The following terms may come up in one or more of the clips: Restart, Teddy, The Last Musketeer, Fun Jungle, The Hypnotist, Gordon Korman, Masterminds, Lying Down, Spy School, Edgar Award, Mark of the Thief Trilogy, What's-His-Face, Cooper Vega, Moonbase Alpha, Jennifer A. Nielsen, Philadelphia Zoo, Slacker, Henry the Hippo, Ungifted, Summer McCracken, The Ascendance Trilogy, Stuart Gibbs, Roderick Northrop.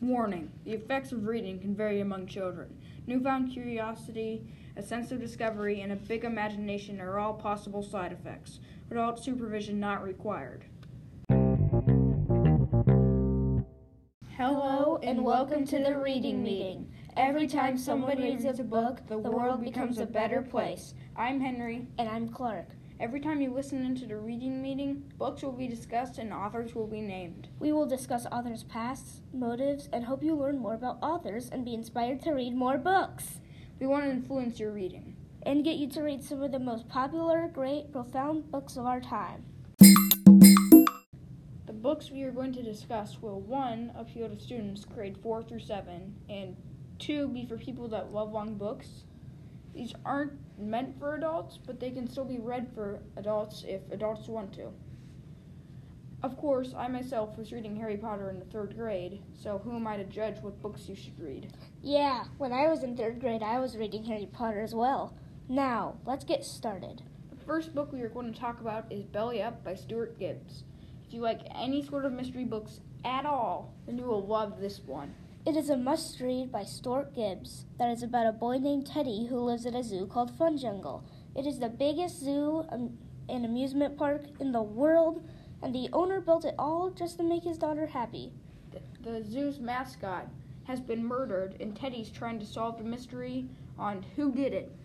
Warning, the effects of reading can vary among children. Newfound curiosity, a sense of discovery, and a big imagination are all possible side effects. Adult supervision not required. Hello and welcome to the reading meeting. Every time someone reads a book, the world becomes a better place. I'm Henry. And I'm Clark. Every time you listen into the reading meeting, books will be discussed and authors will be named. We will discuss authors' pasts, motives, and hope you learn more about authors and be inspired to read more books. We want to influence your reading. And get you to read some of the most popular, great, profound books of our time. The books we are going to discuss will, 1, appeal to students grade 4 through 7, and 2, be for people that love long books. These aren't meant for adults, but they can still be read for adults if adults want to. Of course, I myself was reading Harry Potter in the 3rd grade, so who am I to judge what books you should read? Yeah, when I was in 3rd grade, I was reading Harry Potter as well. Now, let's get started. The first book we are going to talk about is Belly Up by Stuart Gibbs. If you like any sort of mystery books at all, then you will love this one. It is a must-read by Stuart Gibbs that is about a boy named Teddy who lives at a zoo called Fun Jungle. It is the biggest zoo and amusement park in the world, and the owner built it all just to make his daughter happy. The zoo's mascot has been murdered, and Teddy's trying to solve the mystery on who did it.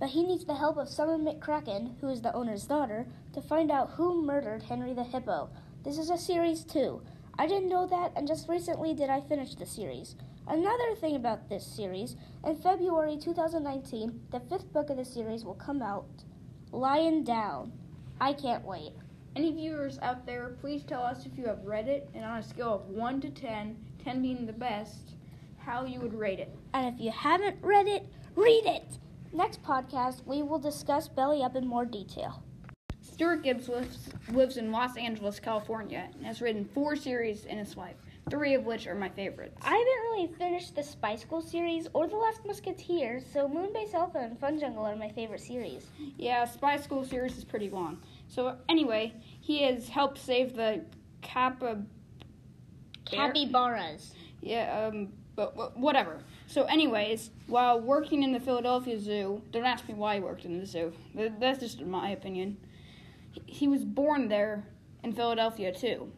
But he needs the help of Summer McCracken, who is the owner's daughter, to find out who murdered Henry the Hippo. This is a series 2. I didn't know that, and just recently did I finish the series. Another thing about this series, in February 2019, the 5th book of the series will come out, Lying Down. I can't wait. Any viewers out there, please tell us if you have read it, and on a scale of 1 to 10, 10 being the best, how you would rate it. And if you haven't read it, read it! Next podcast, we will discuss Belly Up in more detail. Stuart Gibbs lives in Los Angeles, California, and has written 4 series in his life, 3 of which are my favorites. I haven't really finished the Spy School series or The Last Musketeer, so Moonbase Alpha and Fun Jungle are my favorite series. Yeah, Spy School series is pretty long. So anyway, he has helped save the Capybaras. Yeah, but whatever. So anyways, while working in the Philadelphia Zoo, don't ask me why he worked in the zoo. That's just my opinion. He was born there in Philadelphia, too.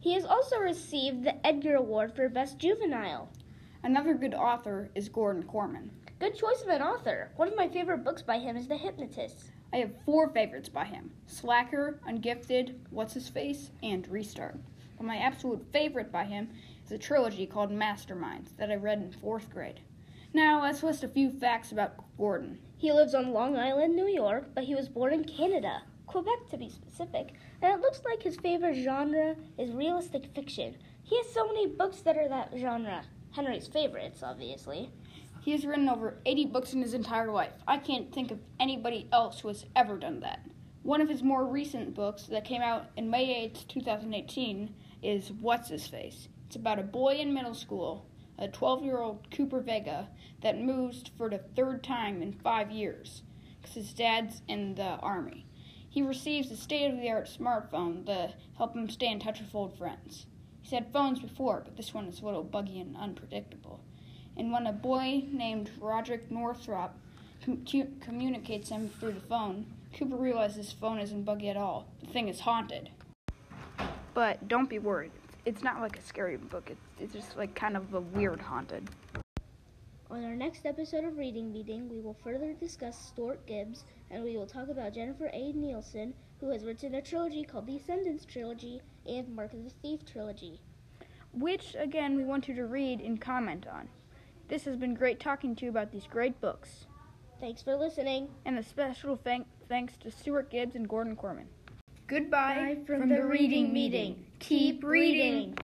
He has also received the Edgar Award for Best Juvenile. Another good author is Gordon Korman. Good choice of an author. One of my favorite books by him is The Hypnotist. I have 4 favorites by him: Slacker, Ungifted, What's-His-Face, and Restart. But my absolute favorite by him is a trilogy called Masterminds that I read in 4th grade. Now, let's list a few facts about Gordon. He lives on Long Island, New York, but he was born in Canada, Quebec to be specific, and it looks like his favorite genre is realistic fiction. He has so many books that are that genre. Henry's favorites, obviously. He has written over 80 books in his entire life. I can't think of anybody else who has ever done that. One of his more recent books that came out in May 8, 2018 is What's-His-Face. It's about a boy in middle school, a 12-year-old Cooper Vega, that moves for the 3rd time in 5 years because his dad's in the army. He receives a state-of-the-art smartphone to help him stay in touch with old friends. He's had phones before, but this one is a little buggy and unpredictable. And when a boy named Roderick Northrop communicates him through the phone, Cooper realizes his phone isn't buggy at all. The thing is haunted. But don't be worried. It's not like a scary book. It's just like kind of a weird haunted. On our next episode of Reading Meeting, we will further discuss Stuart Gibbs, and we will talk about Jennifer A. Nielsen, who has written a trilogy called The Ascendance Trilogy and Mark of the Thief Trilogy, which, again, we want you to read and comment on. This has been great talking to you about these great books. Thanks for listening. And a special thanks to Stuart Gibbs and Gordon Korman. Goodbye from the Reading Meeting. Keep reading.